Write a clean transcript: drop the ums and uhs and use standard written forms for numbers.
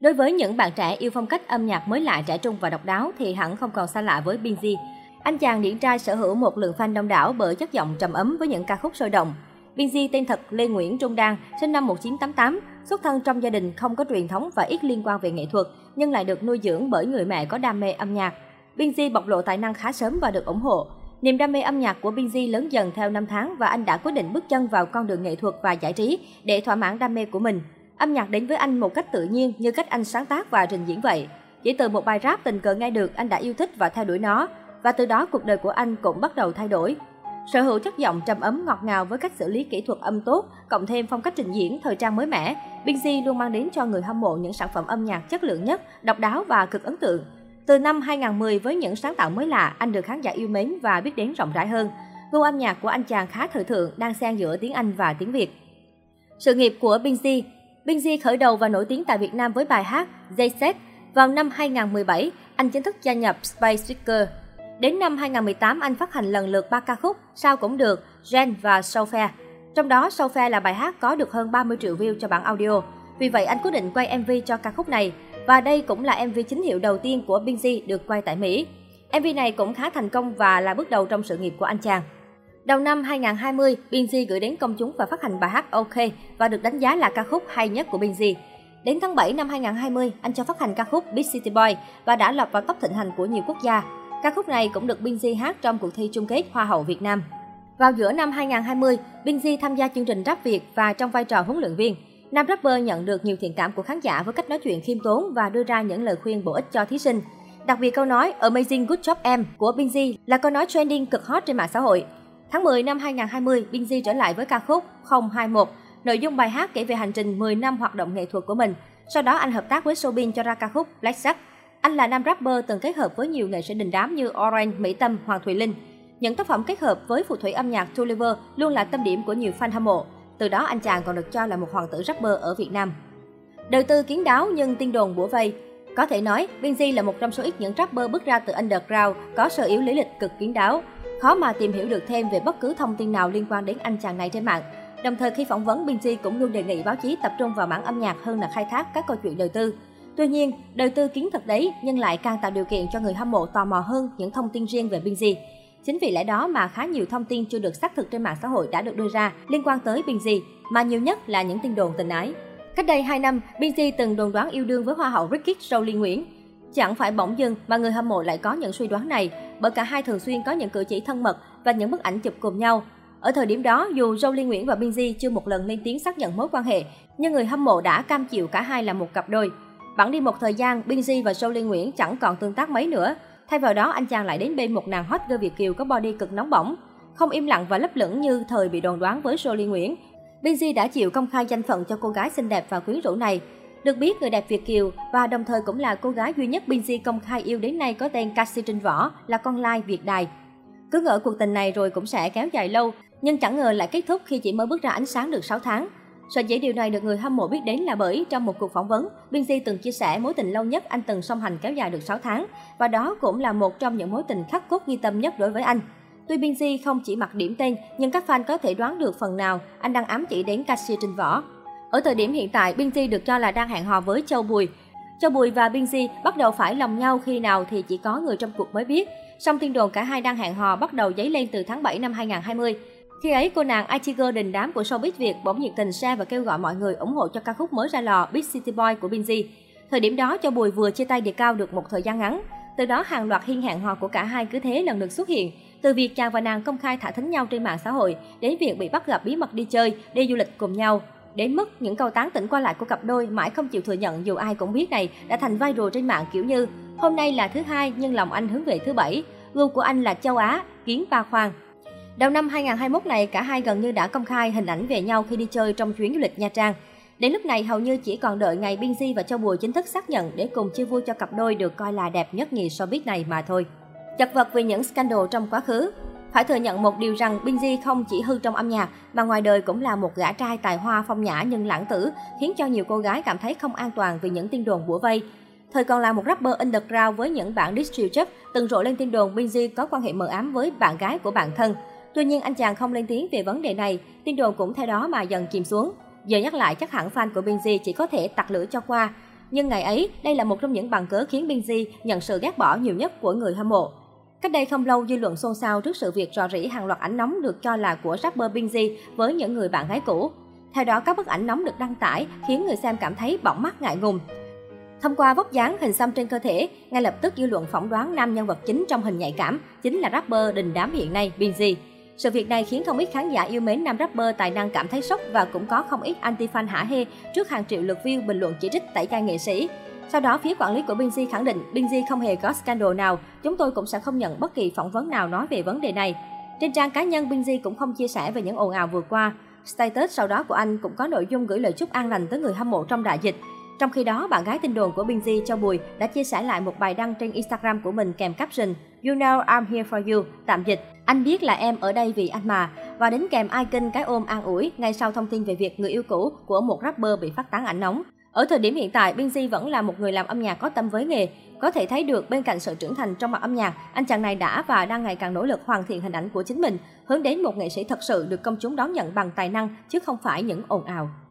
Đối với những bạn trẻ yêu phong cách âm nhạc mới lạ, trẻ trung và độc đáo thì hẳn không còn xa lạ với Binz. Anh chàng điển trai sở hữu một lượng fan đông đảo bởi chất giọng trầm ấm với những ca khúc sôi động. Binz tên thật Lê Nguyễn Trung Đan, sinh năm 1988, xuất thân trong gia đình không có truyền thống và ít liên quan về nghệ thuật, nhưng lại được nuôi dưỡng bởi người mẹ có đam mê âm nhạc. Binz bộc lộ tài năng khá sớm và được ủng hộ. Niềm đam mê âm nhạc của Binz lớn dần theo năm tháng và anh đã quyết định bước chân vào con đường nghệ thuật và giải trí để thỏa mãn đam mê của mình. Âm nhạc đến với anh một cách tự nhiên như cách anh sáng tác và trình diễn vậy. Chỉ từ một bài rap tình cờ nghe được, anh đã yêu thích và theo đuổi nó. Và từ đó cuộc đời của anh cũng bắt đầu thay đổi. Sở hữu chất giọng trầm ấm ngọt ngào với cách xử lý kỹ thuật âm tốt, cộng thêm phong cách trình diễn thời trang mới mẻ, Binz luôn mang đến cho người hâm mộ những sản phẩm âm nhạc chất lượng nhất, độc đáo và cực ấn tượng. Từ năm 2010 với những sáng tạo mới lạ, anh được khán giả yêu mến và biết đến rộng rãi hơn. Gu âm nhạc của anh chàng khá thời thượng, đang xen giữa tiếng Anh và tiếng Việt. Sự nghiệp của Binz. Binz khởi đầu và nổi tiếng tại Việt Nam với bài hát Jazzy. Vào năm 2017, anh chính thức gia nhập Spacespeakers. Đến năm 2018, anh phát hành lần lượt 3 ca khúc Sao Cũng Được, Gen và So Fair. Trong đó, So Fair là bài hát có được hơn 30 triệu view cho bản audio. Vì vậy, anh quyết định quay MV cho ca khúc này. Và đây cũng là MV chính hiệu đầu tiên của Binz được quay tại Mỹ. MV này cũng khá thành công và là bước đầu trong sự nghiệp của anh chàng. Đầu năm 2020, Binz gửi đến công chúng và phát hành bài hát OK và được đánh giá là ca khúc hay nhất của Binz. Đến tháng 7 năm 2020, anh cho phát hành ca khúc Big City Boy và đã lọt vào top thịnh hành của nhiều quốc gia. Ca khúc này cũng được Binz hát trong cuộc thi chung kết Hoa hậu Việt Nam. Vào giữa năm 2020, Binz tham gia chương trình Rap Việt và trong vai trò huấn luyện viên. Nam rapper nhận được nhiều thiện cảm của khán giả với cách nói chuyện khiêm tốn và đưa ra những lời khuyên bổ ích cho thí sinh. Đặc biệt câu nói Amazing Good Job Em của Binz là câu nói trending cực hot trên mạng xã hội. Tháng 10 năm 2020, Binz trở lại với ca khúc 021. Nội dung bài hát kể về hành trình 10 năm hoạt động nghệ thuật của mình. Sau đó anh hợp tác với Soobin cho ra ca khúc Black Jack. Anh là nam rapper từng kết hợp với nhiều nghệ sĩ đình đám như Orange, Mỹ Tâm, Hoàng Thùy Linh. Những tác phẩm kết hợp với phù thủy âm nhạc Touliver luôn là tâm điểm của nhiều fan hâm mộ. Từ đó anh chàng còn được cho là một hoàng tử rapper ở Việt Nam. Đời tư kiến đáo nhưng tin đồn bủa vây. Có thể nói, Binz là một trong số ít những rapper bước ra từ underground có sở yếu lý lịch cực kiến đáo. Khó mà tìm hiểu được thêm về bất cứ thông tin nào liên quan đến anh chàng này trên mạng. Đồng thời khi phỏng vấn, Binz cũng luôn đề nghị báo chí tập trung vào mảng âm nhạc hơn là khai thác các câu chuyện đời tư. Tuy nhiên, đời tư kiến thật đấy nhưng lại càng tạo điều kiện cho người hâm mộ tò mò hơn những thông tin riêng về Binz. Chính vì lẽ đó mà khá nhiều thông tin chưa được xác thực trên mạng xã hội đã được đưa ra liên quan tới Binz, mà nhiều nhất là những tin đồn tình ái. Cách đây 2 năm, Binz từng đồn đoán yêu đương với hoa hậu Rickie Charlie Nguyễn. Chẳng phải bỗng dưng mà người hâm mộ lại có những suy đoán này, bởi cả hai thường xuyên có những cử chỉ thân mật và những bức ảnh chụp cùng nhau. Ở thời điểm đó, dù Jolie Nguyễn và Binz chưa một lần lên tiếng xác nhận mối quan hệ, nhưng người hâm mộ đã cam chịu cả hai là một cặp đôi. Bẵng đi một thời gian, Binz và Jolie Nguyễn chẳng còn tương tác mấy nữa. Thay vào đó, anh chàng lại đến bên một nàng hot girl Việt kiều có body cực nóng bỏng. Không im lặng và lấp lửng như thời bị đồn đoán với Jolie Nguyễn, Binz đã chịu công khai danh phận cho cô gái xinh đẹp và quyến rũ này. Được biết, người đẹp Việt kiều và đồng thời cũng là cô gái duy nhất Binz công khai yêu đến nay có tên Cassie Trinh Võ, là con lai Việt Đài. Cứ ngỡ cuộc tình này rồi cũng sẽ kéo dài lâu, nhưng chẳng ngờ lại kết thúc khi chỉ mới bước ra ánh sáng được 6 tháng. Sở dĩ điều này được người hâm mộ biết đến là bởi trong một cuộc phỏng vấn, Binz từng chia sẻ mối tình lâu nhất anh từng song hành kéo dài được 6 tháng và đó cũng là một trong những mối tình khắc cốt ghi tâm nhất đối với anh. Tuy Binz không chỉ mặc điểm tên nhưng các fan có thể đoán được phần nào anh đang ám chỉ đến Cassie Trinh Võ. Ở thời điểm hiện tại, Binz được cho là đang hẹn hò với Châu Bùi. Châu Bùi và Binz bắt đầu phải lòng nhau khi nào thì chỉ có người trong cuộc mới biết. Song tin đồn cả hai đang hẹn hò bắt đầu dấy lên từ tháng 7 năm 2020. Khi ấy, cô nàng Itiger đình đám của showbiz Việt bỗng nhiệt tình share và kêu gọi mọi người ủng hộ cho ca khúc mới ra lò Big City Boy của Binz. Thời điểm đó, Châu Bùi vừa chia tay Địa Cao được một thời gian ngắn. Từ đó, hàng loạt hiên hẹn hò của cả hai cứ thế lần lượt xuất hiện. Từ việc chàng và nàng công khai thả thính nhau trên mạng xã hội, đến việc bị bắt gặp bí mật đi chơi, đi du lịch cùng nhau. Đến mức những câu tán tỉnh qua lại của cặp đôi mãi không chịu thừa nhận dù ai cũng biết này đã thành viral trên mạng, kiểu như hôm nay là thứ hai nhưng lòng anh hướng về thứ bảy, gu của anh là châu Á, kiến ba khoang. Đầu năm 2021 này, cả hai gần như đã công khai hình ảnh về nhau khi đi chơi trong chuyến du lịch Nha Trang. Đến lúc này, hầu như chỉ còn đợi ngày Binz và Châu Bùi chính thức xác nhận để cùng chia vui cho cặp đôi được coi là đẹp nhất nhì showbiz này mà thôi. Chật vật vì những scandal trong quá khứ. Phải thừa nhận một điều rằng Binz không chỉ hư trong âm nhạc mà ngoài đời cũng là một gã trai tài hoa phong nhã nhưng lãng tử, khiến cho nhiều cô gái cảm thấy không an toàn vì những tin đồn bủa vây. Thời còn là một rapper underground với những bản diss chill chất, từng rộ lên tin đồn Binz có quan hệ mờ ám với bạn gái của bạn thân. Tuy nhiên, anh chàng không lên tiếng về vấn đề này, tin đồn cũng theo đó mà dần chìm xuống. Giờ nhắc lại, chắc hẳn fan của Binz chỉ có thể tặc lưỡi cho qua. Nhưng ngày ấy, đây là một trong những bằng cớ khiến Binz nhận sự ghét bỏ nhiều nhất của người hâm mộ. Cách đây không lâu, dư luận xôn xao trước sự việc rò rỉ hàng loạt ảnh nóng được cho là của rapper Binz với những người bạn gái cũ. Theo đó, các bức ảnh nóng được đăng tải khiến người xem cảm thấy bỏng mắt ngại ngùng. Thông qua vóc dáng, hình xăm trên cơ thể, ngay lập tức dư luận phỏng đoán nam nhân vật chính trong hình nhạy cảm chính là rapper đình đám hiện nay Binz. Sự việc này khiến không ít khán giả yêu mến nam rapper tài năng cảm thấy sốc và cũng có không ít anti-fan hả hê trước hàng triệu lượt view bình luận chỉ trích tẩy chay nghệ sĩ. Sau đó, phía quản lý của Binz khẳng định Binz không hề có scandal nào, chúng tôi cũng sẽ không nhận bất kỳ phỏng vấn nào nói về vấn đề này. Trên trang cá nhân, Binz cũng không chia sẻ về những ồn ào vừa qua. Status sau đó của anh cũng có nội dung gửi lời chúc an lành tới người hâm mộ trong đại dịch. Trong khi đó, bạn gái tin đồn của Binz, Châu Bùi, đã chia sẻ lại một bài đăng trên Instagram của mình kèm caption "You know I'm here for you", tạm dịch "Anh biết là em ở đây vì anh mà", và đính kèm icon cái ôm an ủi ngay sau thông tin về việc người yêu cũ của một rapper bị phát tán ảnh nóng. Ở thời điểm hiện tại, Binz vẫn là một người làm âm nhạc có tâm với nghề. Có thể thấy được bên cạnh sự trưởng thành trong mặt âm nhạc, anh chàng này đã và đang ngày càng nỗ lực hoàn thiện hình ảnh của chính mình, hướng đến một nghệ sĩ thật sự được công chúng đón nhận bằng tài năng chứ không phải những ồn ào.